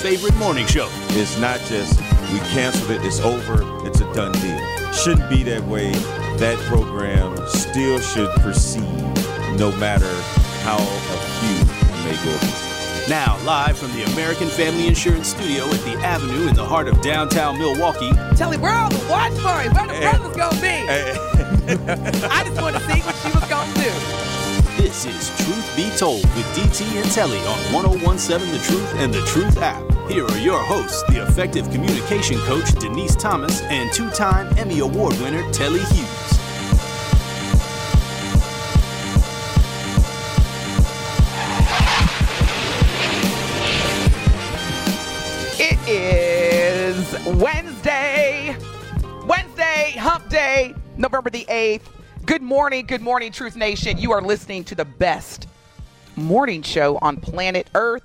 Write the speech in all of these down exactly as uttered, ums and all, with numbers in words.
favorite morning show. It's not just we canceled it, it's over, it's a done deal. Shouldn't be that way. That program still should proceed no matter how a few may go. Now, live from the American Family Insurance Studio at the Avenue in the heart of downtown Milwaukee. Telly, we're on the watch for it. Where the hey. brothers gonna be? Hey. I just wanted to see what she was gonna do. This is Truth Be Told with D T and Telly on one oh one point seven The Truth and The Truth app. Here are your hosts, the effective communication coach Denise Thomas and two-time Emmy Award winner Telly Hughes. It is Wednesday, Wednesday, hump day, November the eighth. Good morning, good morning, Truth Nation. You are listening to the best morning show on planet Earth,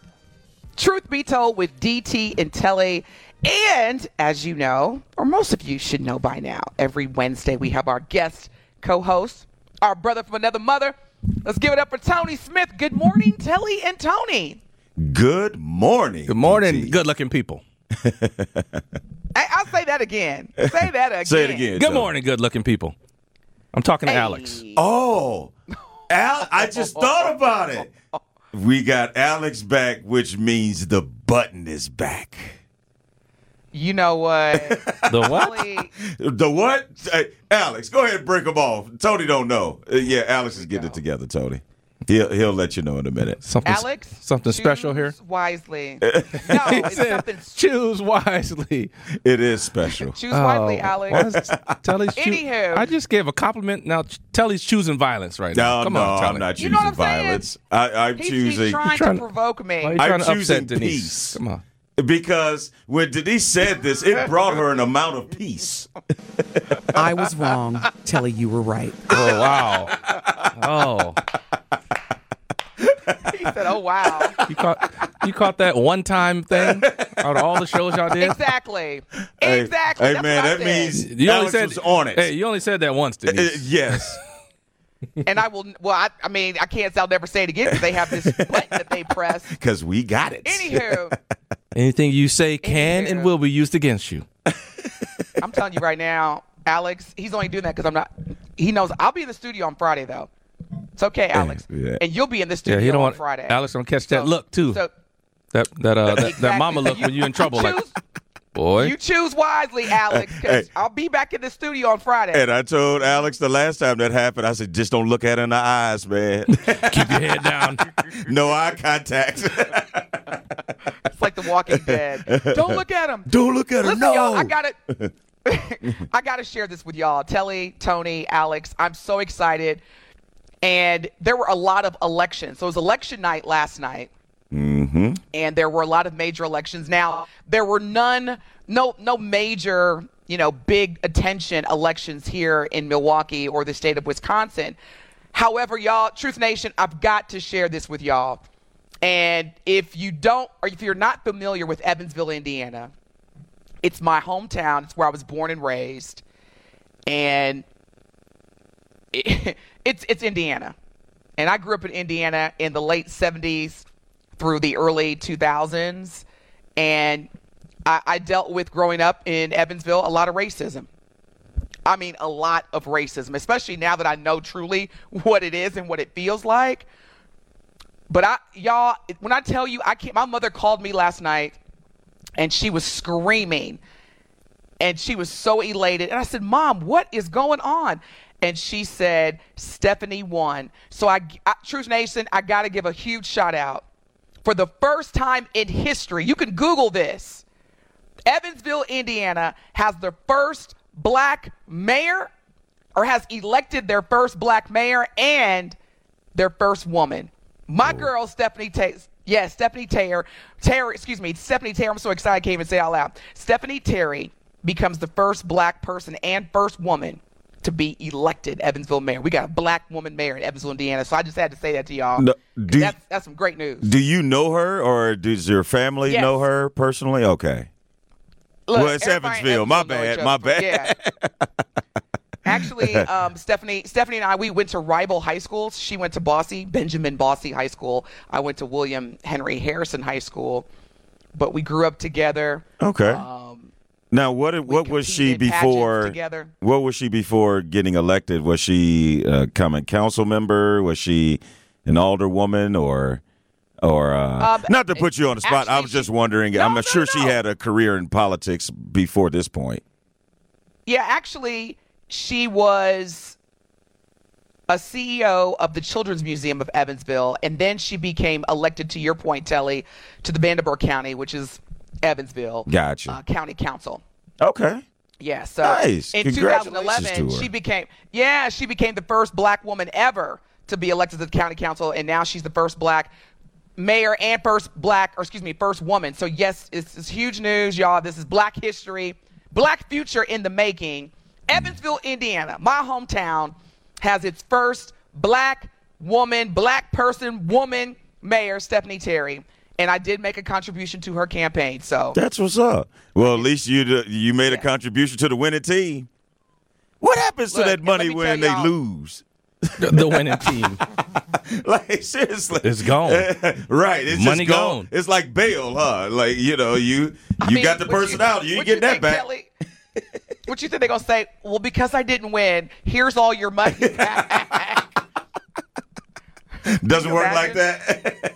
Truth Be Told with D T and Telly. And as you know, or most of you should know by now, every Wednesday we have our guest co-host, our brother from another mother. Let's give it up for Tony Smith. Good morning, Telly and Tony. Good morning. Good morning, good-looking people. I'll say that again. Say that again. Say it again. Good morning, good-looking people. I'm talking to hey. Alex. Oh, Al! I just thought about it. We got Alex back, which means the button is back. You know what? The what? The what? Hey, Alex, go ahead and break them off. Tony don't know. Uh, yeah, Alex is getting it together, Tony. He'll he'll let you know in a minute. Something, Alex, something special here. Wisely. No, it's said, something. Choose wisely. It is special. Choose oh, wisely, Alex. Telly's choo- Anywho, I just gave a compliment. Now Telly's choosing violence right now. No, Come no, on, Telly. I'm not choosing you know violence. I, I'm he's, choosing. He's trying, trying to provoke me. Well, I'm to choosing upset Denise. Peace. Come on. Because when Denise said this, it brought her an amount of peace. I was wrong. Telly, you were right. Oh wow. Oh. He said, "Oh wow!" You caught, you caught that one-time thing out of all the shows y'all did. Exactly, hey, exactly. Hey That's man, that means you Alex only said was on it. Hey, you only said that once, didn't you? Uh, yes. And I will. Well, I, I mean, I can't. I'll never say it again because they have this button that they press. Because we got it. Anywho, anything you say can Anywho. and will be used against you. I'm telling you right now, Alex. He's only doing that because I'm not. He knows I'll be in the studio on Friday though. It's okay, Alex, yeah. and you'll be in the studio yeah, don't on want, Friday. Alex don't catch that so, look too. So, that that uh exactly. that, that mama look you, when you're in trouble, you choose, like boy. You choose wisely, Alex. Cause hey. I'll be back in the studio on Friday. And I told Alex the last time that happened, I said, just don't look at her in the eyes, man. Keep your head down. No eye contact. It's like The Walking Dead. Don't look at him. Don't look at him. No, y'all, I got it. I got to share this with y'all, Telly, Tony, Alex. I'm so excited. And there were a lot of elections. So it was election night last night. Mm-hmm. And there were a lot of major elections. Now, there were none, no no major, you know, big attention elections here in Milwaukee or the state of Wisconsin. However, y'all, Truth Nation, I've got to share this with y'all. And if you don't, or if you're not familiar with Evansville, Indiana, it's my hometown. It's where I was born and raised. And it, It's it's Indiana, and I grew up in Indiana in the late seventies through the early two thousands, and I, I dealt with growing up in Evansville a lot of racism. I mean, a lot of racism, especially now that I know truly what it is and what it feels like. But I, y'all, when I tell you, I can't, my mother called me last night, and she was screaming, and she was so elated, and I said, "Mom, what is going on?" And she said, Stephanie won. So, I, I Truth Nation, I got to give a huge shout out. For the first time in history, you can Google this. Evansville, Indiana has the first black mayor or has elected their first black mayor and their first woman. My oh. girl, Stephanie T- Yes, Stephanie Terry, Terry, excuse me, Stephanie Terry, I'm so excited I can't even say it out loud. Stephanie Terry becomes the first black person and first woman to be elected Evansville mayor. We got a black woman mayor in Evansville, Indiana. So I just had to say that to y'all. No, do, that's, that's some great news. Do you know her, or does your family yes. know her personally? Okay. Look, well, it's Evansville. Evansville. My bad. My bad. Yeah. Actually, um, Stephanie, Stephanie and I, we went to rival high schools. She went to Bosse, Benjamin Bosse High School. I went to William Henry Harrison High School, but we grew up together. Okay. Um, now, what what was she before? What was she before getting elected? Was she a common council member? Was she an alderwoman, or or uh, um, not to put you on the spot? I was just wondering. No, I'm no, sure no. She had a career in politics before this point. Yeah, actually. She was a C E O of the Children's Museum of Evansville, and then she became elected, to your point, Telly, to the Vanderburgh County, which is Evansville gotcha. uh, County Council. Okay. Yeah. So nice. In twenty eleven, she became yeah she became the first black woman ever to be elected to the county council, and now she's the first black mayor and first black, or excuse me, first woman. So yes, it's, it's huge news, y'all. This is Black history, Black future in the making. Evansville, Indiana, my hometown, has its first black woman, black person, woman mayor, Stephanie Terry. And I did make a contribution to her campaign. So that's what's up. Well, at least you you made yeah. a contribution to the winning team. What happens Look, to that money when they lose? The, the winning team. Like, seriously. It's gone. Right. It's money just gone. gone. It's like bail, huh? Like, you know, you, you mean, got the person out. You, you ain't getting that back. Kelly, what you think they're going to say? Well, because I didn't win, here's all your money back. Doesn't work like that.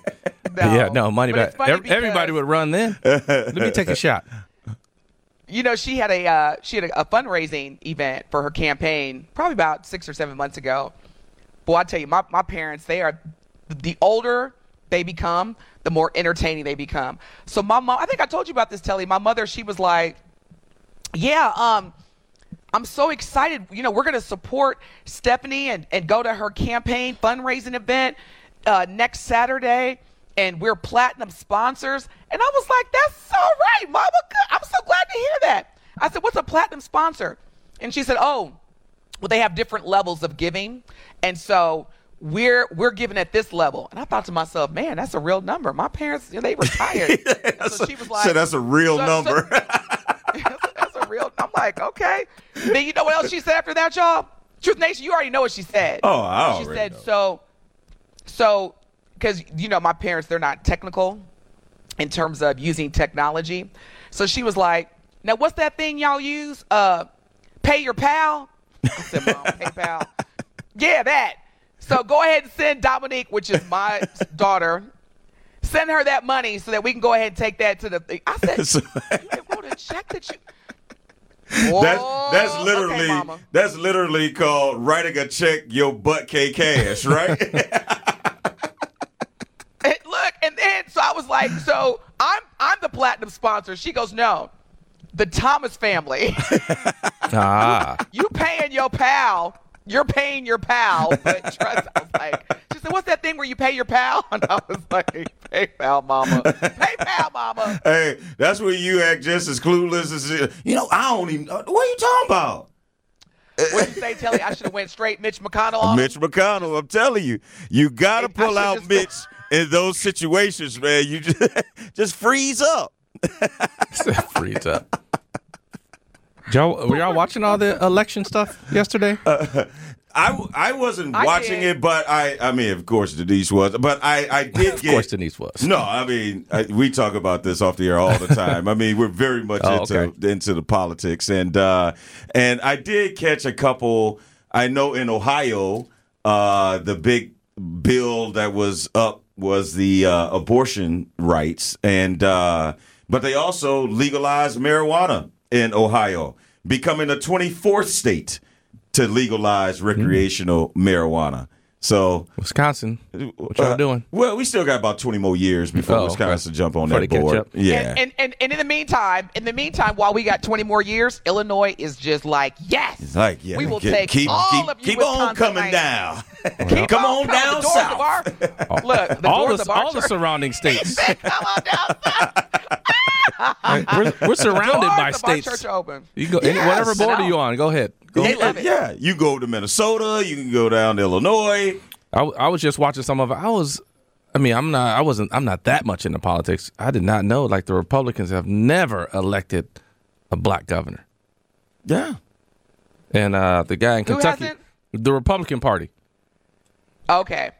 No. Yeah, no, money but back. Every, everybody would run then. Let me take a shot. You know, she had a uh, she had a, a fundraising event for her campaign probably about six or seven months ago. Boy, I tell you, my, my parents, they are the older they become, the more entertaining they become. So my mom, I think I told you about this, Telly. My mother, she was like, yeah, um, I'm so excited. You know, we're going to support Stephanie and, and go to her campaign fundraising event uh, next Saturday, and we're platinum sponsors. And I was like, that's all right, Mama. I'm so glad to hear that. I said, what's a platinum sponsor? And she said, oh, well, they have different levels of giving. And so we're we're giving at this level. And I thought to myself, man, that's a real number. My parents, you know, they retired. Yeah, so she was like, so that's a real so, number. So, real. I'm like, okay. Then you know what else she said after that, y'all? Truth Nation, you already know what she said. Oh, I already She said, know. so, so, because, you know, my parents, they're not technical in terms of using technology. So she was like, now what's that thing y'all use? Uh, pay your pal? I said, Mom, PayPal. Yeah, that. So go ahead and send Dominique, which is my daughter, send her that money so that we can go ahead and take that to the, I said, you wrote a check that you, Whoa, that's that's literally okay, that's literally called writing a check your butt K cash, right? And look, and then so I was like, so I'm I'm the platinum sponsor. She goes, no, the Thomas family. Ah, you, you paying your pal. You're paying your pal, but trust. I was like, she said, "What's that thing where you pay your pal?" And I was like, "PayPal, mama. PayPal, mama." Hey, that's where you act just as clueless as you know. I don't even. What are you talking about? What you say, Telly? I should have went straight Mitch McConnell. On Mitch McConnell. I'm telling you, you gotta pull out Mitch just... in those situations, man. You just just freeze up. Freeze up. Y'all, were y'all watching all the election stuff yesterday? Uh, I, I wasn't I watching did. it, but I I mean, of course, Denise was. But I, I did of get... Of course, Denise was. No, I mean, I, we talk about this off the air all the time. I mean, we're very much oh, into, okay. into the politics. And, uh, and I did catch a couple, I know in Ohio, uh, the big bill that was up was the uh, abortion rights. and uh, But they also legalized marijuana in Ohio, becoming the twenty-fourth state to legalize recreational mm-hmm. marijuana. So Wisconsin, what y'all uh, doing? Well, we still got about twenty more years before oh, Wisconsin right. jump on before that board. Yeah, and and, and and in the meantime, in the meantime, while we got twenty more years, Illinois is just like yes, it's like yeah, we will get, take keep, all keep, of you. Keep Wisconsin on coming land. Down. Keep come on, on down south. Our, look, the all doors the, of our all church. The surrounding states. Come on down south. we're, we're surrounded by states. Church open. You go yes, whatever border you on. Go ahead. Go they love it. Yeah, you go to Minnesota. You can go down to Illinois. I, I was just watching some of it. I was, I mean, I'm not. I wasn't. I'm not that much into politics. I did not know. Like the Republicans have never elected a black governor. Yeah, and uh, the guy in Kentucky, the Republican Party. Okay.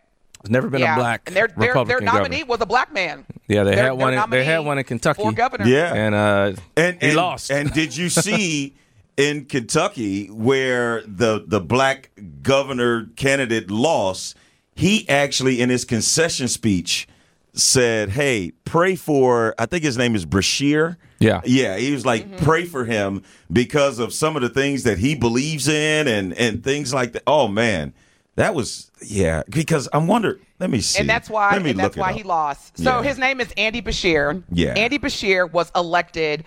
There's never been yeah. a black and their, their, Republican their nominee governor. Was a black man. Yeah, they their, had one. In, they had one in Kentucky for governor. Yeah, and uh, and he and, lost. And did you see? In Kentucky, where the the black governor candidate lost, he actually, in his concession speech, said, hey, pray for, I think his name is Beshear. Yeah. Yeah, he was like, mm-hmm. pray for him because of some of the things that he believes in and, and things like that. Oh, man, that was, yeah, because I'm wondering, let me see. And that's why, and that's why he lost. So yeah. his name is Andy Beshear. Yeah. Andy Beshear was elected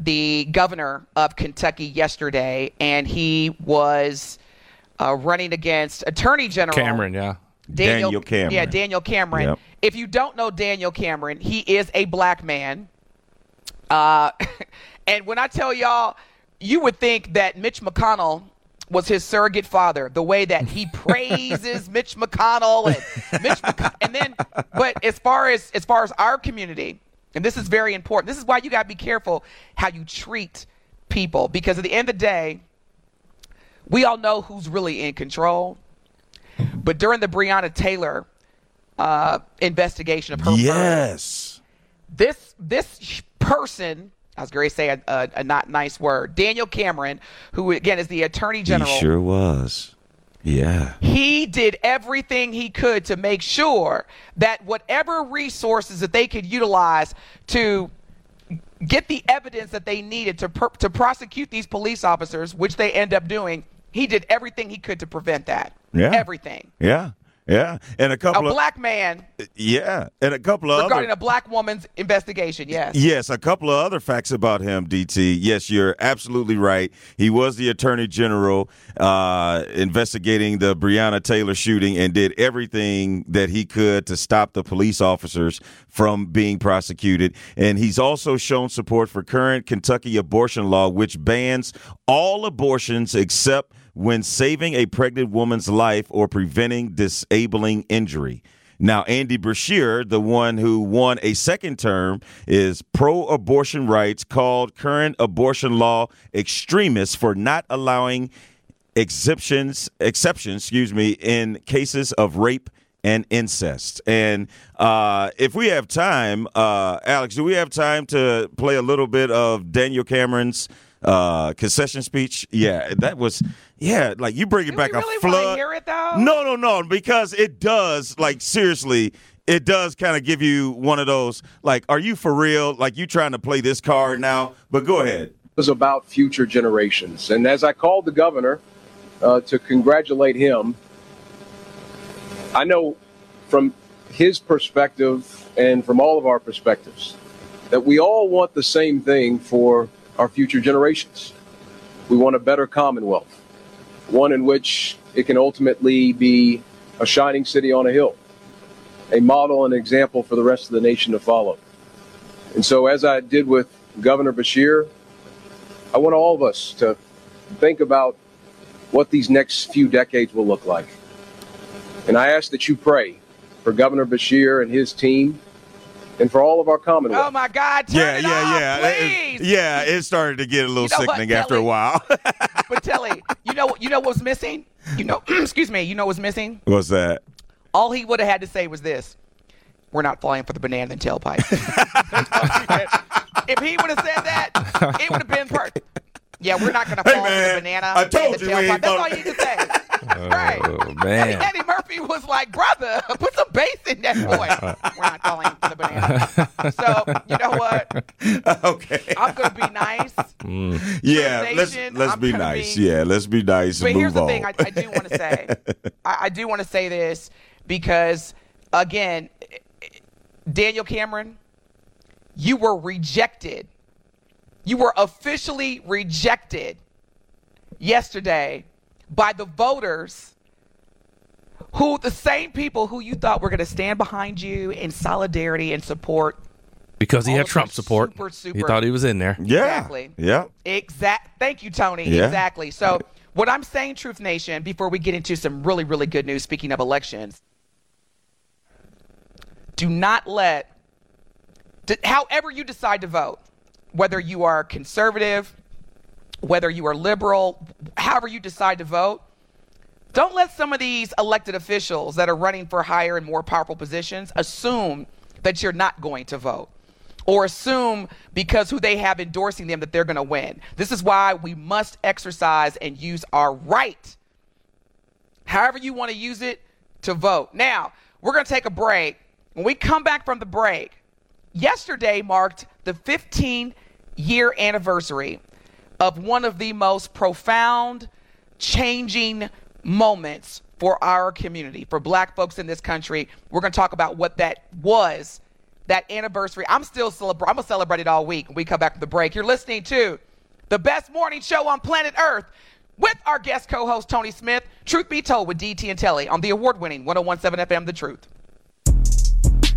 the governor of Kentucky yesterday, and he was uh, running against Attorney General Cameron, yeah, Daniel, Daniel Cameron, yeah, Daniel Cameron. Yep. If you don't know Daniel Cameron, he is a black man. Uh, and when I tell y'all, you would think that Mitch McConnell was his surrogate father. The way that he praises Mitch McConnell, and Mitch, McC- and then, but as far as as far as our community. And this is very important. This is why you got to be careful how you treat people, because at the end of the day, we all know who's really in control. But during the Breonna Taylor uh, investigation of her yes. murder, this this person, I was going to say a, a, a not nice word, Daniel Cameron, who again is the attorney general. He sure was. Yeah. He did everything he could to make sure that whatever resources that they could utilize to get the evidence that they needed to per- to prosecute these police officers, which they end up doing, he did everything he could to prevent that. Yeah. Everything. Yeah. Yeah. And a couple a of a black man. Yeah. And a couple of regarding other, a black woman's investigation. Yes. Yes. A couple of other facts about him, D T. Yes, you're absolutely right. He was the attorney general uh, investigating the Breonna Taylor shooting and did everything that he could to stop the police officers from being prosecuted. And he's also shown support for current Kentucky abortion law, which bans all abortions except when saving a pregnant woman's life or preventing disabling injury. Now, Andy Beshear, the one who won a second term, is pro-abortion rights, called current abortion law extremists for not allowing exemptions, exceptions, excuse me, in cases of rape and incest. And uh, if we have time, uh, Alex, do we have time to play a little bit of Daniel Cameron's Uh, concession speech? Yeah, that was, yeah, like you bring it do back we really a flood. Want to hear it though? No, no, no, because it does, like, seriously, it does kind of give you one of those, like, are you for real? Like, you trying to play this card now? But go ahead. It was about future generations. And as I called the governor uh, to congratulate him, I know from his perspective and from all of our perspectives that we all want the same thing for our future generations. We want a better Commonwealth, one in which it can ultimately be a shining city on a hill, a model and example for the rest of the nation to follow. And so as I did with Governor Beshear, I want all of us to think about what these next few decades will look like. And I ask that you pray for Governor Beshear and his team, and for all of our Commonwealth. Oh, my God. Turn yeah, it yeah, off, yeah. Please. It, yeah, it started to get a little you know sickening what, after a while. But, Telly, you know, you know what was missing? You know, excuse me, you know what was missing? What's that? All he would have had to say was this. We're not flying for the banana and tailpipe. If he would have said that, it would have been perfect. Yeah, we're not going to hey, fall man, for the banana I told and the you tailpipe. That's all you need to say. Right. Oh, man. Eddie Murphy was like, brother, put some bass in that voice. We're not calling the banana. So, you know what? Okay. I'm going to be nice. Mm. Yeah, let's, let's be nice. Be... Yeah, let's be nice but and move on. But here's the thing I, I do want to say. I, I do want to say this because, again, Daniel Cameron, you were rejected. You were officially rejected yesterday by the voters, who the same people who you thought were going to stand behind you in solidarity and support. Because he had Trump support. Super, super. He thought he was in there. Yeah. Exactly. Yeah. Exact. Thank you, Tony. Yeah. Exactly. So what I'm saying, Truth Nation, before we get into some really, really good news, speaking of elections, do not let, however you decide to vote, whether you are conservative, whether you are liberal, however you decide to vote, don't let some of these elected officials that are running for higher and more powerful positions assume that you're not going to vote, or assume because who they have endorsing them that they're going to win. This is why we must exercise and use our right, however you want to use it, to vote. Now, we're going to take a break. When we come back from the break, yesterday marked the fifteen-year anniversary of one of the most profound, changing moments for our community, for Black folks in this country. We're going to talk about what that was, that anniversary. I'm still celebrating. I'm going to celebrate it all week when we come back from the break. You're listening to the best morning show on planet Earth with our guest co-host, Tony Smith. Truth Be Told with D T and Telly on the award-winning one oh one point seven F M The Truth.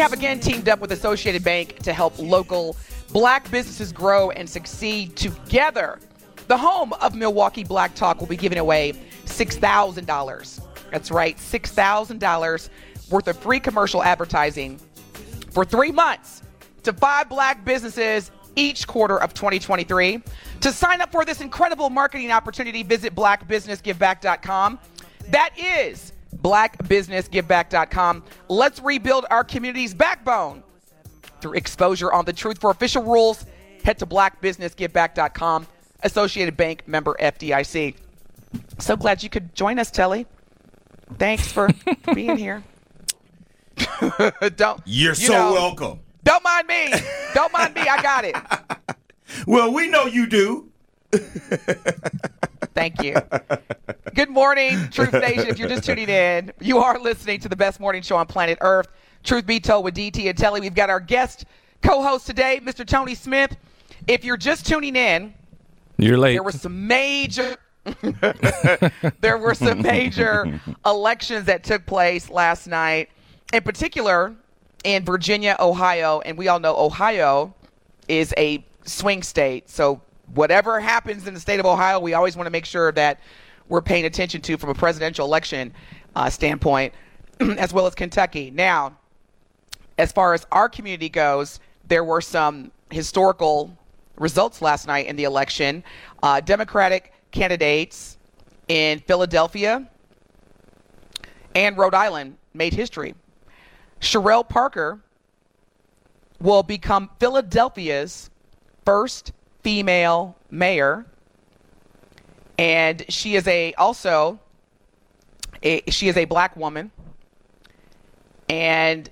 Have again teamed up with Associated Bank to help local Black businesses grow and succeed together. The home of Milwaukee Black Talk will be giving away six thousand dollars. That's right, six thousand dollars worth of free commercial advertising for three months to five Black businesses each quarter of twenty twenty-three. To sign up for this incredible marketing opportunity, visit black business give back dot com. That is black business give back dot com. Let's rebuild our community's backbone through exposure on the truth. For official rules, head to black business give back dot com. Associated Bank, member F D I C. So glad you could join us, Telly. Thanks for being here. don't You're you so know, welcome. Don't mind me. Don't mind me. I got it. Well, we know you do. Thank you. Good morning, Truth Nation. If you're just tuning in, you are listening to the best morning show on planet Earth, Truth Be Told with D T and Telly. We've got our guest co-host today, Mister Tony Smith. If you're just tuning in, you're late. There were some major there were some major elections that took place last night, in particular in Virginia, Ohio, and we all know Ohio is a swing state, so whatever happens in the state of Ohio, we always want to make sure that we're paying attention to from a presidential election uh, standpoint, as well as Kentucky. Now, as far as our community goes, there were some historical results last night in the election. Uh, Democratic candidates in Philadelphia and Rhode Island made history. Sherelle Parker will become Philadelphia's first female mayor, and she is a also a, she is a Black woman. And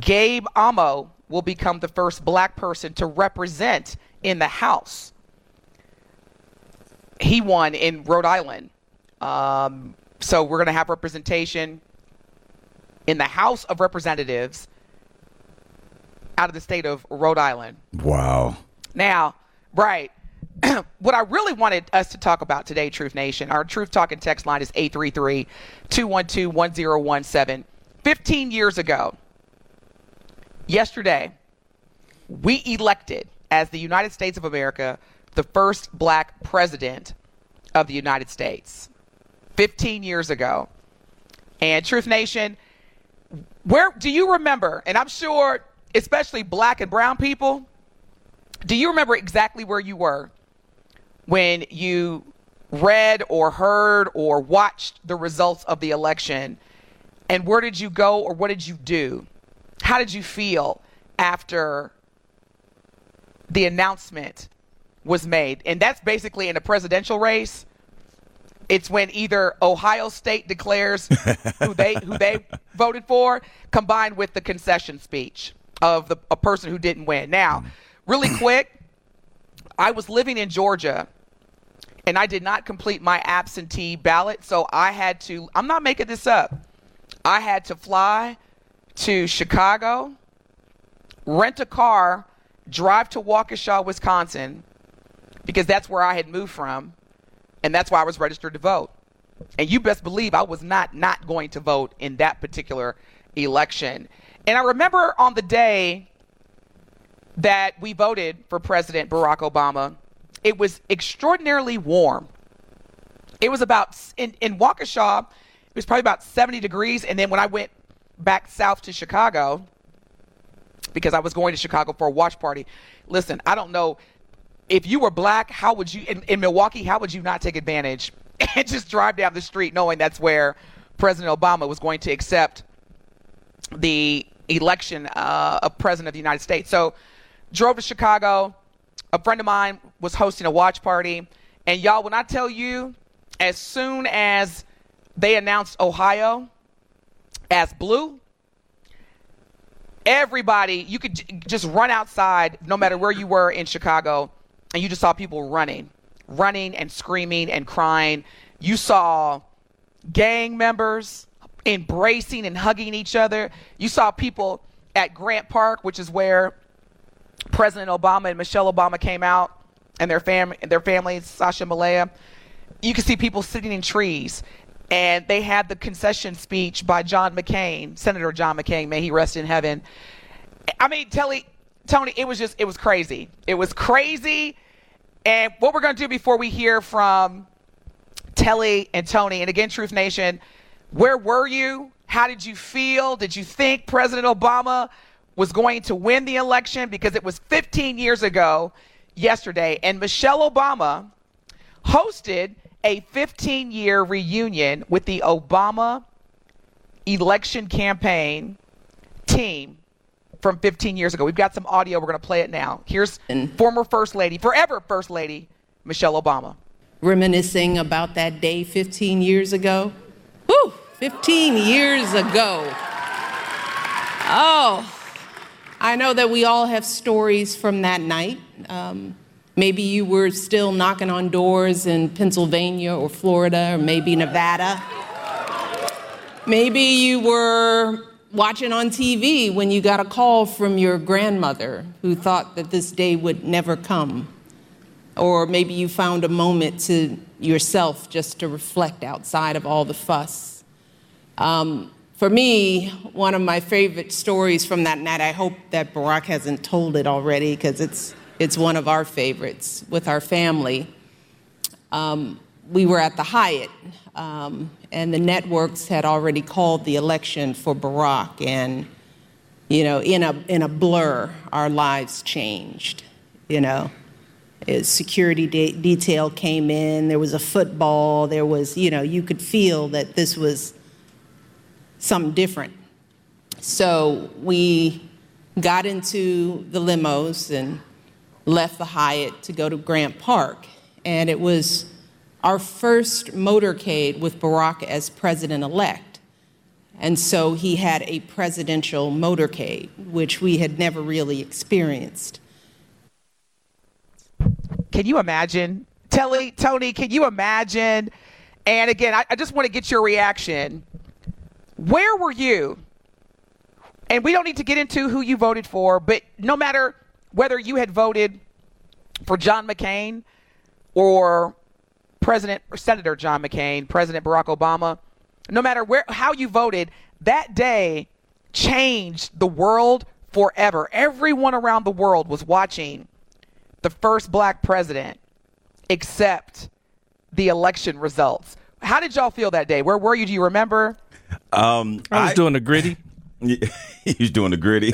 Gabe Amo will become the first Black person to represent in the House. He won in Rhode Island, um, so we're going to have representation in the House of Representatives out of the state of Rhode Island. Wow. Now, right, what I really wanted us to talk about today, Truth Nation, our Truth Talk and text line is eight three three, two one two, one oh one seven. fifteen years ago, yesterday, We elected, as the United States of America, the first black president of the United States fifteen years ago. And Truth Nation, where do you remember, and I'm sure especially black and brown people, do you remember exactly where you were when you read or heard or watched the results of the election? And where did you go, or what did you do? How did you feel after the announcement was made? And that's basically in a presidential race. It's when either Ohio State declares who they who they voted for, combined with the concession speech of the, a person who didn't win. Now, really quick, I was living in Georgia, and I did not complete my absentee ballot, so I had to, I'm not making this up, I had to fly to Chicago, rent a car, drive to Waukesha, Wisconsin, because that's where I had moved from, and that's why I was registered to vote. And you best believe I was not not going to vote in that particular election. And I remember on the day that we voted for President Barack Obama, it was extraordinarily warm. It was about, in, in Waukesha, it was probably about seventy degrees. And then when I went back south to Chicago, because I was going to Chicago for a watch party, listen, I don't know, if you were black, how would you, in, in Milwaukee, how would you not take advantage and just drive down the street knowing that's where President Obama was going to accept the election uh, of President of the United States? So drove to Chicago. A friend of mine was hosting a watch party. And y'all, when I tell you, as soon as they announced Ohio as blue, everybody, you could j- just run outside, no matter where you were in Chicago, and you just saw people running, running and screaming and crying. You saw gang members embracing and hugging each other. You saw people at Grant Park, which is where President Obama and Michelle Obama came out, and their fam- their families, Sasha and Malia. You could see people sitting in trees, and they had the concession speech by John McCain, Senator John McCain, may he rest in heaven. I mean, Telly, Tony, it was just, it was crazy. It was crazy. And what we're going to do before we hear from Telly and Tony, and again, Truth Nation, where were you? How did you feel? Did you think President Obama was going to win the election? Because it was fifteen years ago yesterday, and Michelle Obama hosted a fifteen-year reunion with the Obama election campaign team from fifteen years ago. We've got some audio. We're going to play it now. Here's former First Lady, forever First Lady, Michelle Obama. Reminiscing about that day fifteen years ago. Whew, fifteen years ago. Oh. I know that we all have stories from that night. Um, maybe you were still knocking on doors in Pennsylvania or Florida or maybe Nevada. Maybe you were watching on T V when you got a call from your grandmother who thought that this day would never come. Or maybe you found a moment to yourself just to reflect outside of all the fuss. Um, For me, one of my favorite stories from that night, I hope that Barack hasn't told it already because it's it's one of our favorites with our family. Um, we were at the Hyatt, um, and the networks had already called the election for Barack, and, you know, in a in a blur, our lives changed, you know. His security de- detail came in, there was a football, there was, you know, you could feel that this was something different. So we got into the limos and left the Hyatt to go to Grant Park. And it was our first motorcade with Barack as president-elect. And so he had a presidential motorcade, which we had never really experienced. Can you imagine? Telly, Tony, can you imagine? And again, I, I just want to get your reaction. Where were you? And we don't need to get into who you voted for, but no matter whether you had voted for John McCain or President or Senator John McCain, President Barack Obama, no matter where how you voted, that day changed the world forever. Everyone around the world was watching the first black president accept the election results. How did y'all feel that day? Where were you? Do you remember? Um, I was I, doing the gritty. He's doing the gritty.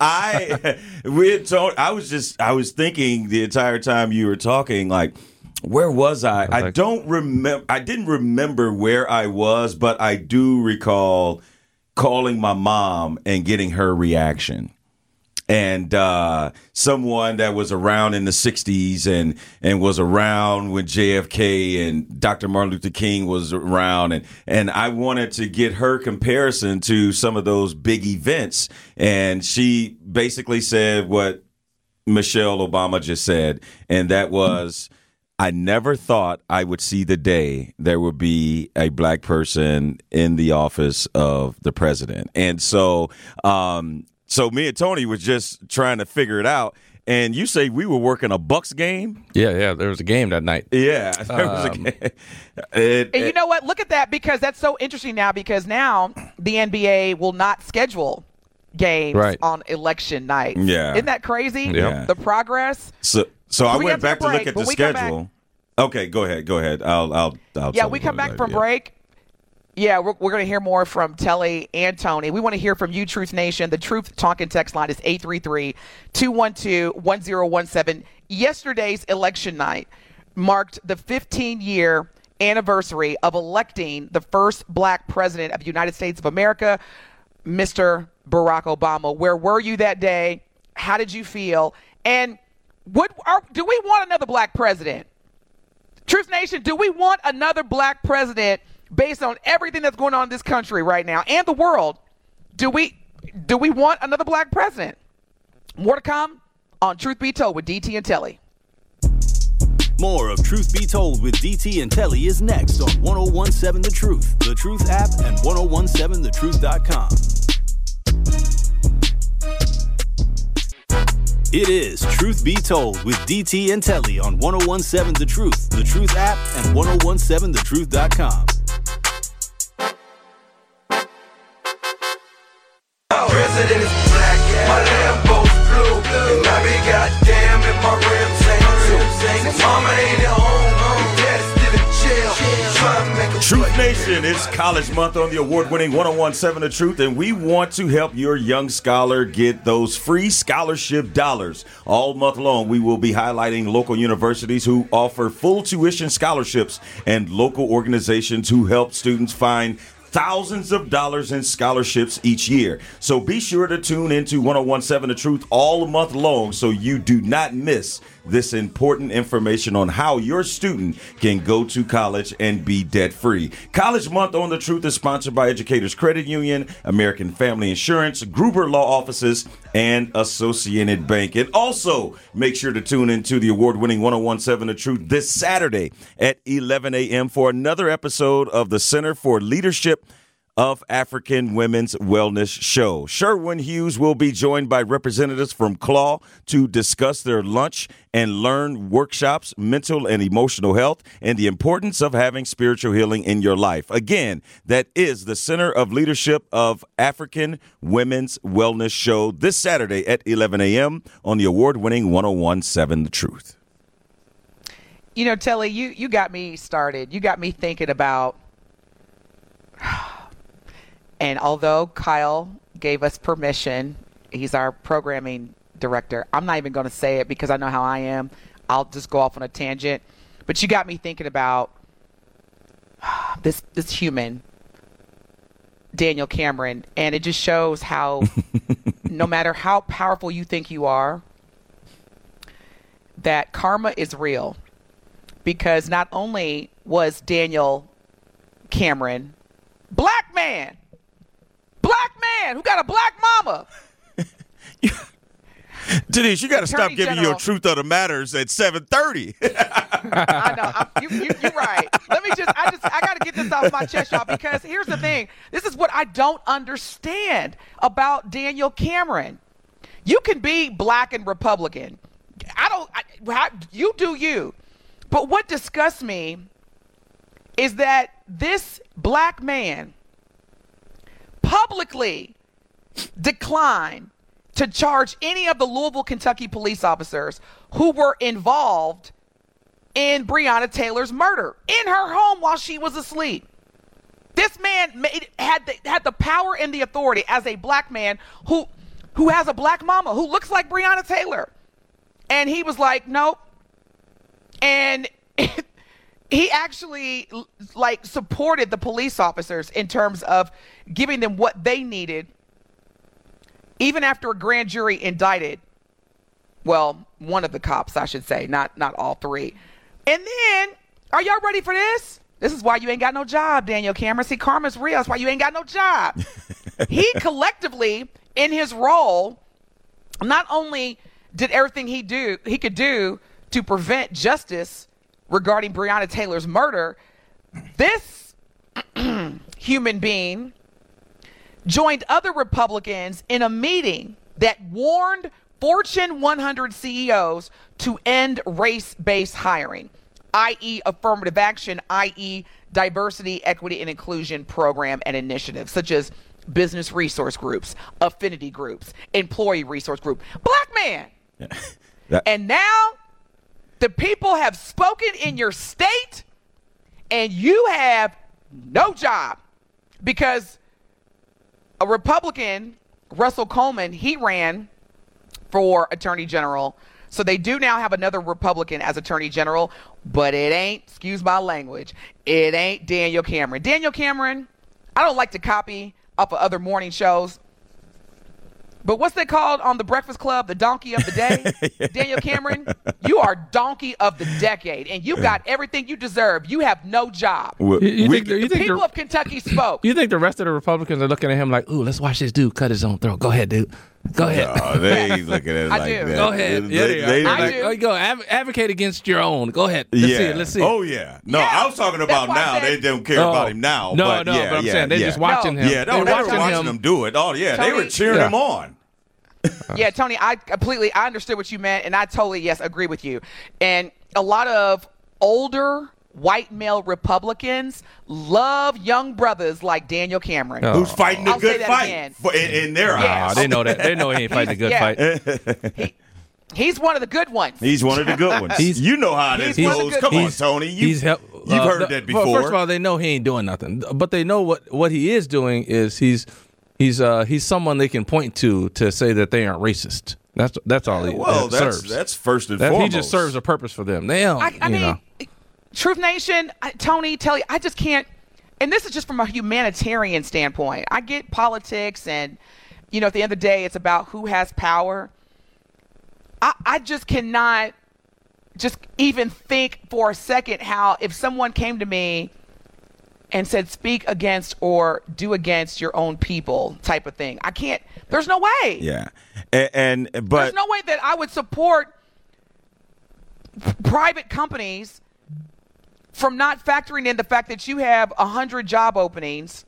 I we told, I was just I was thinking the entire time you were talking, like, where was I? I, was I like, don't remember. I didn't remember where I was, but I do recall calling my mom and getting her reaction. And uh, someone that was around in the sixties and, and was around when J F K and Doctor Martin Luther King was around. And, and I wanted to get her comparison to some of those big events. And she basically said what Michelle Obama just said. And that was, I never thought I would see the day there would be a black person in the office of the president. And so... Um, So me and Tony was just trying to figure it out. And you say we were working a Bucks game? Yeah, yeah. There was a game that night. Yeah. There um, was a game. It, it, and you know what? Look at that, because that's so interesting now, because now the N B A will not schedule games right. on election night. Yeah. Isn't that crazy? Yeah. The progress. So so I we went back to break, look at the schedule. Okay, go ahead. Go ahead. I'll I'll, I'll Yeah, we come back from break. Yeah, we're, we're going to hear more from Telly and Tony. We want to hear from you, Truth Nation. The Truth Talking text line is eight three three, two one two, one zero one seven. Yesterday's election night marked the fifteen-year anniversary of electing the first black president of the United States of America, Mister Barack Obama. Where were you that day? How did you feel? And what are, do we want another black president? Truth Nation, do we want another black president? Based on everything that's going on in this country right now and the world, do we do we want another black president? More to come on Truth Be Told with D T and Telly. More of Truth Be Told with D T and Telly is next on one oh one seven The Truth, The Truth app, and one oh one seven the truth dot com. It is Truth Be Told with D T and Telly on one oh one seven The Truth, The Truth app, and one oh one seven the truth dot com. President is black, my Lambo's blue, and I be goddamn if my rims ain't true. Mama ain't at home, daddy's still in jail. Trying to make a Truth Nation, it's College Month on the award-winning one oh one seven The Truth, and we want to help your young scholar get those free scholarship dollars. All month long, we will be highlighting local universities who offer full tuition scholarships and local organizations who help students find thousands of dollars in scholarships each year. So be sure to tune into one oh one seven The Truth all month long so you do not miss this important information on how your student can go to college and be debt-free. College Month on The Truth is sponsored by Educators Credit Union, American Family Insurance, Gruber Law Offices, and Associated Bank. And also, make sure to tune into the award-winning one oh one seven The Truth this Saturday at eleven a.m. for another episode of the Center for Leadership of African Women's Wellness Show. Sherwin Hughes will be joined by representatives from CLAW to discuss their lunch and learn workshops, mental and emotional health, and the importance of having spiritual healing in your life. Again, that is the Center of Leadership of African Women's Wellness Show this Saturday at eleven a.m. on the award-winning one oh one seven The Truth. You know, Telly, you, you got me started. You got me thinking about... And although Kyle gave us permission, he's our programming director. I'm not even going to say it because I know how I am. I'll just go off on a tangent. But you got me thinking about this this human, Daniel Cameron. And it just shows how no matter how powerful you think you are, that karma is real. Because not only was Daniel Cameron black man, black man who got a black mama. Denise, you got to stop giving General. Your truth of the matters at seven thirty. I know. I'm, you, you, you're right. Let me just, I just, I got to get this off my chest, y'all, because here's the thing. This is what I don't understand about Daniel Cameron. You can be black and Republican. I don't, I, how, you do you. But what disgusts me is that this black man publicly declined to charge any of the Louisville, Kentucky police officers who were involved in Breonna Taylor's murder in her home while she was asleep. This man made, had the, had the power and the authority as a black man who who has a black mama who looks like Breonna Taylor. And he was like, nope. And it, he actually like supported the police officers in terms of giving them what they needed, even after a grand jury indicted, well, one of the cops, I should say, not not all three. And then, are y'all ready for this? This is why you ain't got no job, Daniel Cameron. See, karma's real. That's why you ain't got no job. He collectively, in his role, not only did everything he do he could do to prevent justice regarding Breonna Taylor's murder, this human being joined other Republicans in a meeting that warned Fortune one hundred C E Os to end race-based hiring, that is affirmative action, that is diversity, equity, and inclusion program and initiatives, such as business resource groups, affinity groups, employee resource group. Black man. Yeah. That- and now the people have spoken in your state and you have no job because a Republican, Russell Coleman, he ran for Attorney General. So they do now have another Republican as Attorney General, but it ain't, excuse my language, it ain't Daniel Cameron. Daniel Cameron, I don't like to copy off of other morning shows, but what's they called on The Breakfast Club? The donkey of the day? Yeah. Daniel Cameron, you are donkey of the decade, and you got everything you deserve. You have no job. Well, you, you we, think the, you the think people the, of Kentucky spoke. You think the rest of the Republicans are looking at him like, ooh, let's watch this dude cut his own throat. Go ahead, dude. Go ahead. No, they ain't looking at it I like do. That. Go ahead. Yeah, they, they, they I like, do. Oh, go ab- advocate against your own. Go ahead. Let's yeah. see it. Let's see it. Oh, yeah. No, yeah. I was talking about now. They, they don't care oh. about him now. No, but no, yeah, but I'm yeah, saying they're yeah. just watching no. him. Yeah, no, they're watching, watching him. him do it. Oh, yeah. Tony, they were cheering yeah. him on. Yeah, Tony, I completely I understood what you meant, and I totally, yes, agree with you. And a lot of older white male Republicans love young brothers like Daniel Cameron. Oh. Who's fighting a I'll good fight for, in, in their eyes. Yes. Oh, they know that. They know he ain't fighting a good yeah. fight. He, he's one of the good ones. He's one of the good ones. He's, you know how this goes. Come on, Tony. You, he's help, uh, you've heard the, that before. Well, first of all, they know he ain't doing nothing. But they know what, what he is doing is he's he's uh, he's someone they can point to to say that they aren't racist. That's that's all he well, that that's, serves. That's first and that, foremost. He just serves a purpose for them. They don't, I, I you mean, know. Truth Nation, Tony, Telly, I just can't, and this is just from a humanitarian standpoint. I get politics and, you know, at the end of the day, it's about who has power. I, I just cannot just even think for a second how if someone came to me and said, speak against or do against your own people type of thing. I can't, there's no way. Yeah. And, and but there's no way that I would support private companies from not factoring in the fact that you have one hundred job openings,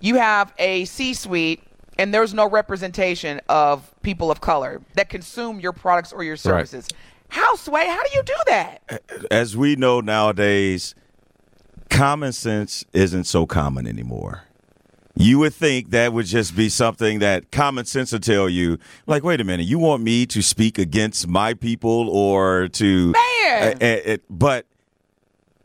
you have a C-suite, and there's no representation of people of color that consume your products or your services. Right. How, Sway, how do you do that? As we know nowadays, common sense isn't so common anymore. You would think that would just be something that common sense would tell you, like, wait a minute, you want me to speak against my people or to... Man! Uh, uh, uh, but...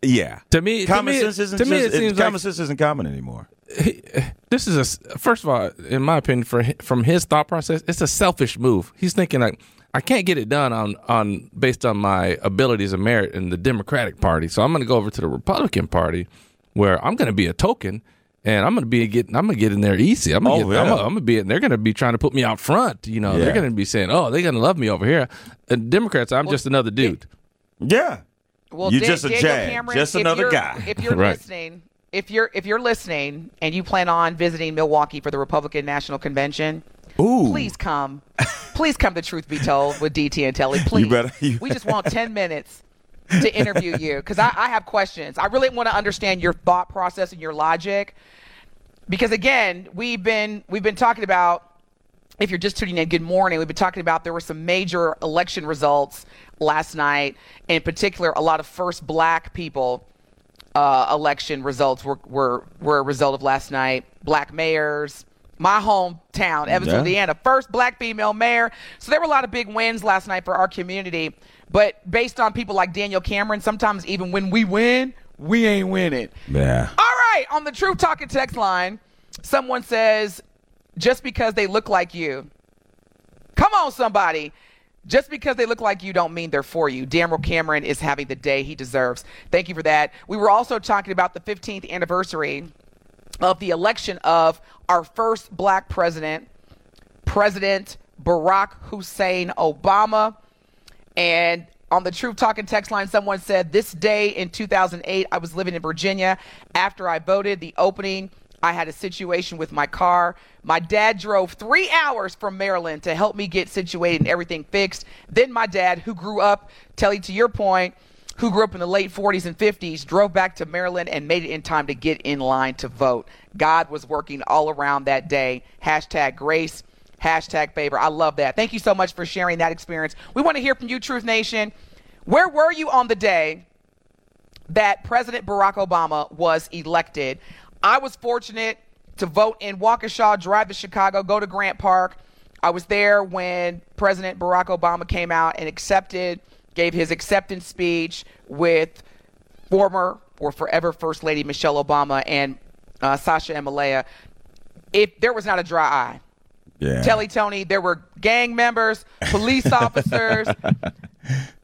Yeah, to me, common to me, sense isn't to just, me it seems it, common like, sense isn't common anymore. He, this is a first of all, in my opinion, for from his thought process, it's a selfish move. He's thinking like, I can't get it done on on based on my abilities and merit in the Democratic Party, so I'm going to go over to the Republican Party, where I'm going to be a token, and I'm going to be getting I'm going to get in there easy. I'm going oh, yeah. to be and they're going to be trying to put me out front. You know, yeah. they're going to be saying, oh, they're going to love me over here. And Democrats, I'm well, just another dude. Yeah. Well, you're Dan, just a Daniel jag, Cameron, just another guy. If you're right. listening, if you're if you're listening, and you plan on visiting Milwaukee for the Republican National Convention, ooh. please come, please come. The Truth Be Told with D T and Telly, please. You better, you we just want ten minutes to interview you because I, I have questions. I really want to understand your thought process and your logic because again, we've been we've been talking about. If you're just tuning in, good morning. We've been talking about there were some major election results last night. In particular, a lot of first black people uh, election results were, were were a result of last night. Black mayors, my hometown, Evansville, yeah. Indiana. First black female mayor. So there were a lot of big wins last night for our community. But based on people like Daniel Cameron, sometimes even when we win, we ain't winning. Yeah. All right. On the Truth Talking text line, someone says, just because they look like you. Come on, somebody. Just because they look like you don't mean they're for you. Daniel Cameron is having the day he deserves. Thank you for that. We were also talking about the fifteenth anniversary of the election of our first black president, President Barack Hussein Obama. And on the Truth Talking text line, someone said, this day in two thousand eight, I was living in Virginia. After I voted, the opening, I had a situation with my car. My dad drove three hours from Maryland to help me get situated and everything fixed. Then my dad, who grew up, Telly, to your point, who grew up in the late forties and fifties, drove back to Maryland and made it in time to get in line to vote. God was working all around that day. Hashtag grace, hashtag favor. I love that. Thank you so much for sharing that experience. We want to hear from you, Truth Nation. Where were you on the day that President Barack Obama was elected? I was fortunate to vote in Waukesha, drive to Chicago, go to Grant Park. I was there when President Barack Obama came out and accepted gave his acceptance speech with former or forever First Lady Michelle Obama and uh, Sasha and Malia. If there was not a dry eye. Yeah. Telly, Tony, there were gang members, police officers,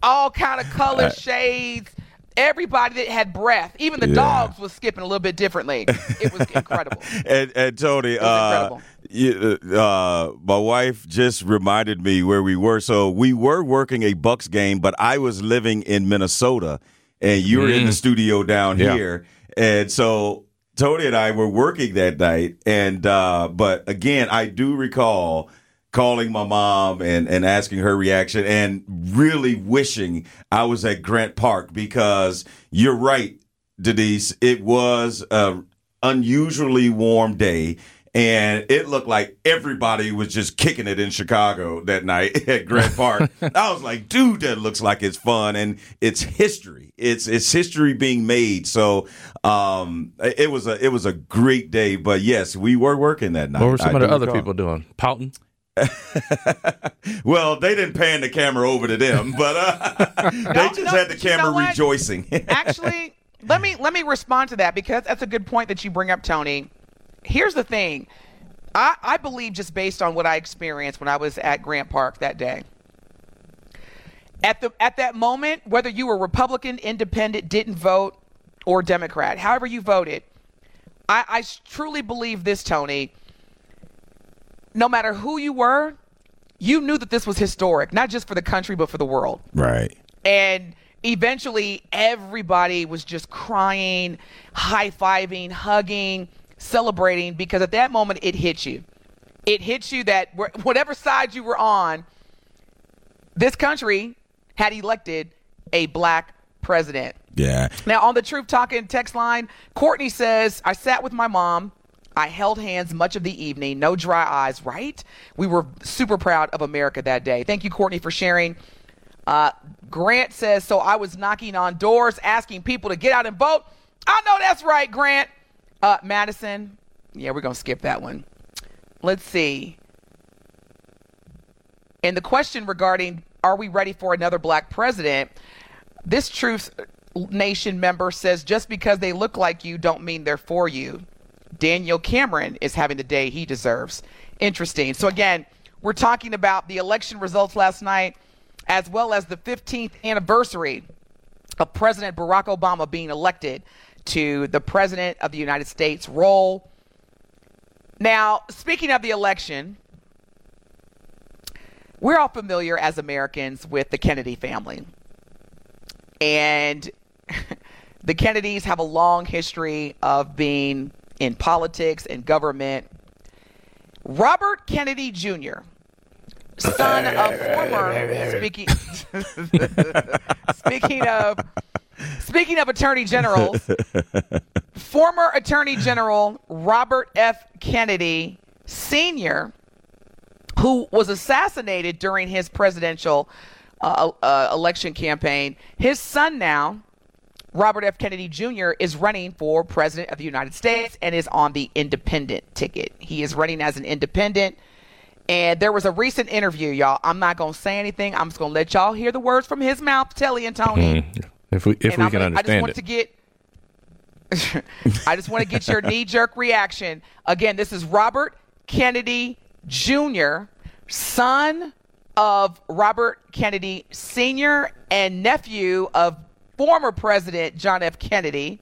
all kind of color shades. Everybody that had breath, even the yeah. dogs was skipping a little bit differently. It was incredible. and, and Tony, uh, you, uh, my wife just reminded me where we were. So we were working a Bucks game, but I was living in Minnesota, and you were mm. in the studio down yeah. here. And so Tony and I were working that night. And uh, but again, I do recall calling my mom and, and asking her reaction and really wishing I was at Grant Park because you're right, Denise, it was an unusually warm day and it looked like everybody was just kicking it in Chicago that night at Grant Park. I was like, dude, that looks like it's fun and it's history. It's it's history being made. So um, it was a it was a great day. But yes, we were working that night. What were some of the other people doing? Pouting? Well, they didn't pan the camera over to them, but uh, they no, just no, had the camera you know rejoicing. Actually, let me let me respond to that because that's a good point that you bring up, Tony. Here's the thing. I, I believe just based on what I experienced when I was at Grant Park that day. At the at that moment, whether you were Republican, independent, didn't vote, or Democrat, however you voted, I, I truly believe this, Tony. No matter who you were, you knew that this was historic, not just for the country, but for the world. Right. And eventually everybody was just crying, high-fiving, hugging, celebrating, because at that moment it hit you. It hit you that whatever side you were on, this country had elected a black president. Yeah. Now, on the Truth Talking text line, Courtney says, I sat with my mom. I held hands much of the evening. No dry eyes, right? We were super proud of America that day. Thank you, Courtney, for sharing. Uh, Grant says, so I was knocking on doors, asking people to get out and vote. I know that's right, Grant. Uh, Madison. Yeah, we're going to skip that one. Let's see. And the question regarding, are we ready for another black president? This Truth Nation member says, just because they look like you don't mean they're for you. Daniel Cameron is having the day he deserves. Interesting. So again, we're talking about the election results last night, as well as the fifteenth anniversary of President Barack Obama being elected to the President of the United States role. Now, speaking of the election, we're all familiar as Americans with the Kennedy family. And the Kennedys have a long history of being in politics and government. Robert Kennedy Junior, son of former speaking speaking of speaking of attorney generals, former Attorney General Robert F. Kennedy Senior, who was assassinated during his presidential uh, uh, election campaign. His son now, Robert F. Kennedy Junior is running for president of the United States and is on the independent ticket. He is running as an independent. And there was a recent interview, y'all. I'm not going to say anything. I'm just going to let y'all hear the words from his mouth, Telly and Tony. Mm-hmm. If we, if and we I'm, can understand I just want it. To get, I just want to get your knee-jerk reaction. Again, this is Robert Kennedy Junior, son of Robert Kennedy Senior and nephew of former President John F. Kennedy.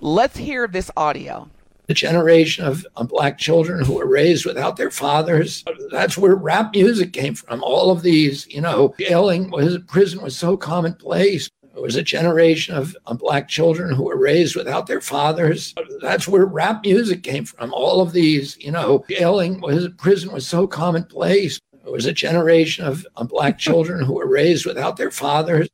Let's hear this audio. The generation of, of black children who were raised without their fathers. That's where rap music came from. All of these, you know, jailing was, prison was so commonplace. It was a generation of, of black children who were raised without their fathers. That's where rap music came from. All of these, you know, jailing was, prison was so commonplace. It was a generation of, of black children who were raised without their fathers.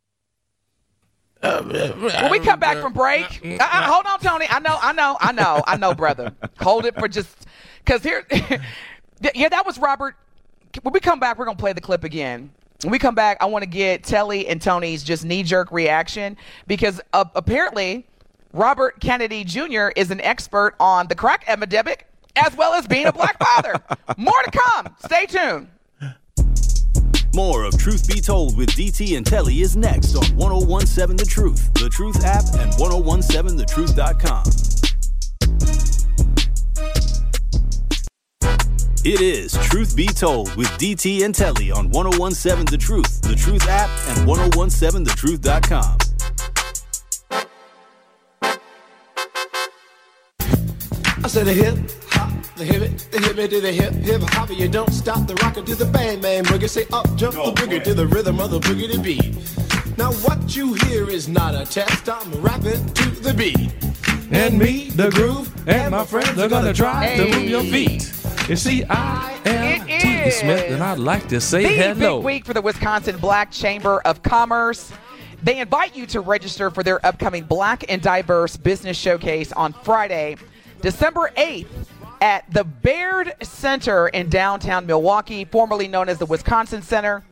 When we come back from break, uh, uh, hold on, Tony. I know, I know, I know, I know, brother. Hold it for just because here, yeah, that was Robert. When we come back, we're going to play the clip again. When we come back, I want to get Telly and Tony's just knee-jerk reaction because uh, apparently Robert Kennedy Junior is an expert on the crack epidemic as well as being a black father. More to come. Stay tuned. More of Truth Be Told with D T and Telly is next on one oh one seven The Truth, The Truth app, and one oh one seven the truth dot com. It is Truth Be Told with D T and Telly on one oh one seven The Truth, The Truth app, and one oh one seven the truth dot com. I said a hip hop, the hip it, the hip it to the hip hip hop. You don't stop the rocker to the bang bang boogie. Say up jump the boogie to the rhythm of the boogie to beat. Now what you hear is not a test. I'm rapping to the beat, and me, the groove, and my friends are gonna try hey. to move your feet. You see, I am Tony Smith, and I'd like to say the hello. Big week for the Wisconsin Black Chamber of Commerce. They invite you to register for their upcoming Black and Diverse Business Showcase on Friday, December eighth at the Baird Center in downtown Milwaukee, formerly known as the Wisconsin Center.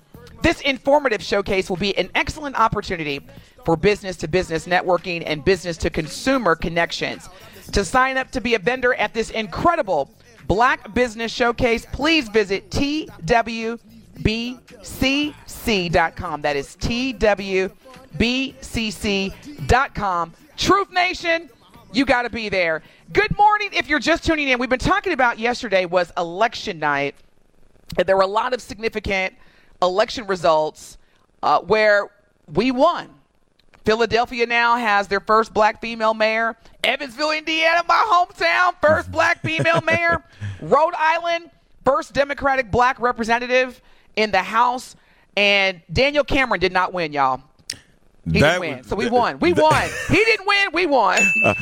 This informative showcase will be an excellent opportunity for business-to-business networking and business-to-consumer connections. To sign up to be a vendor at this incredible Black Business Showcase, please visit T W B C C dot com. That is T W B C C dot com. Truth Nation, you got to be there. Good morning. If you're just tuning in, we've been talking about yesterday was election night. And there were a lot of significant election results uh, where we won. Philadelphia now has their first black female mayor. Evansville, Indiana, my hometown, first black female mayor. Rhode Island, first Democratic black representative in the House. And Daniel Cameron did not win, y'all. He that didn't win, was, so we won. We that, won. He didn't win. We won.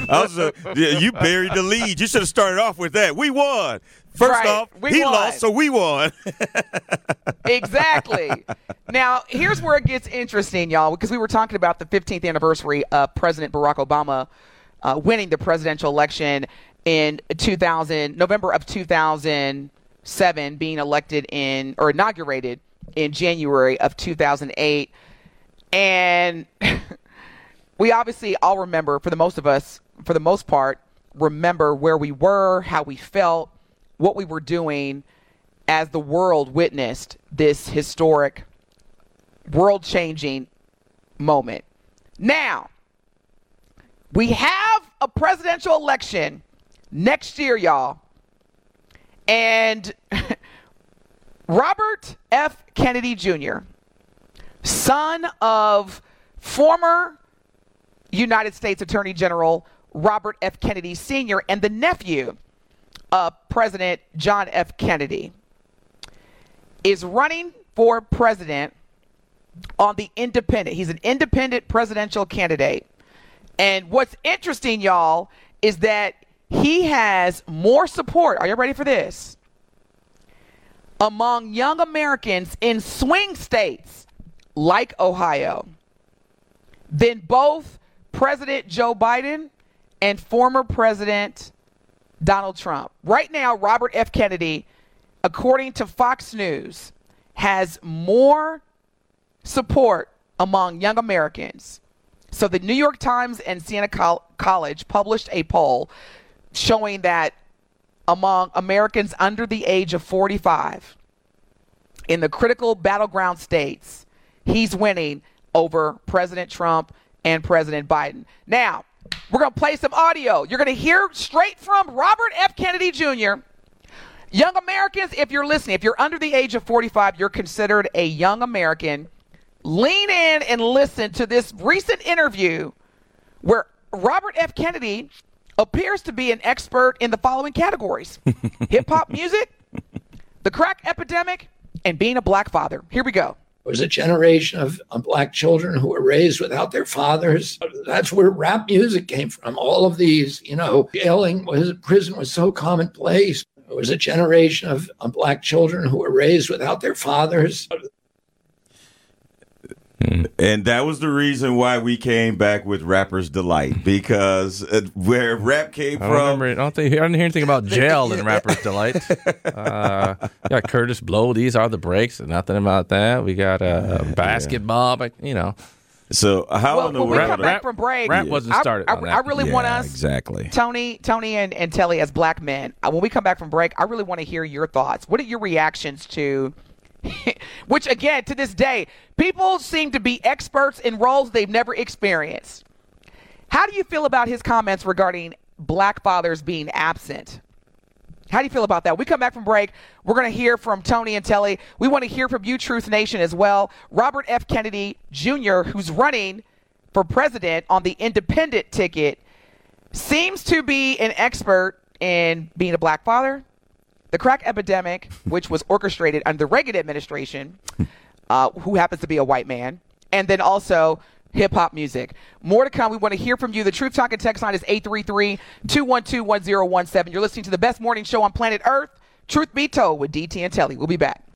I was a, yeah, you buried the lead. You should have started off with that. We won. First right. off, we he won. lost, so we won. Exactly. Now, here's where it gets interesting, y'all, because we were talking about the fifteenth anniversary of President Barack Obama uh, winning the presidential election in two thousand, November of two thousand seven, being elected in or inaugurated in January of two thousand eight. And we obviously all remember, for the most of us, for the most part, remember where we were, how we felt, what we were doing as the world witnessed this historic, world-changing moment. Now, we have a presidential election next year, y'all. And Robert F. Kennedy Junior, son of former United States Attorney General Robert F. Kennedy Senior and the nephew of President John F. Kennedy, is running for president on the independent. He's an independent presidential candidate. And what's interesting, y'all, is that he has more support. Are you ready for this? Among young Americans in swing states like Ohio, then both President Joe Biden and former President Donald Trump. Right now, Robert F. Kennedy, according to Fox News, has more support among young Americans So the New York Times and Siena Col- College published a poll showing that among Americans under the age of forty-five in the critical battleground states, he's winning over President Trump and President Biden. Now, we're going to play some audio. You're going to hear straight from Robert F. Kennedy Junior Young Americans, if you're listening, if you're under the age of forty-five, you're considered a young American. Lean in and listen to this recent interview where Robert F. Kennedy appears to be an expert in the following categories: hip-hop music, the crack epidemic, and being a black father. Here we go. It was a generation of uh, black children who were raised without their fathers. That's where rap music came from. All of these, you know, jailing, was, prison was so commonplace. It was a generation of uh, black children who were raised without their fathers. And that was the reason why we came back with Rapper's Delight, because uh, where rap came from. I don't, remember, I, don't think, I don't hear anything about jail in Rapper's Delight. Uh, we got Curtis Blow, These Are the Breaks, nothing about that. We got uh, basketball, but you know. So how well, in the world? When we come back rap, from break, rap wasn't started. I, I, on that. I really yeah, want us, exactly. Tony, Tony, and, and Telly, as black men, when we come back from break, I really want to hear your thoughts. What are your reactions to? Which, again, to this day, people seem to be experts in roles they've never experienced. How do you feel about his comments regarding black fathers being absent? How do you feel about that? We come back from break. We're going to hear from Tony and Telly. We want to hear from you, Truth Nation, as well. Robert F. Kennedy Junior, who's running for president on the independent ticket, seems to be an expert in being a black father. The crack epidemic, which was orchestrated under the Reagan administration, uh, who happens to be a white man, and then also hip-hop music. More to come. We want to hear from you. The Truth Talk and text line is eight three three, two one two, one zero one seven. You're listening to the best morning show on planet Earth, Truth Be Told, with D T and Telly. We'll be back.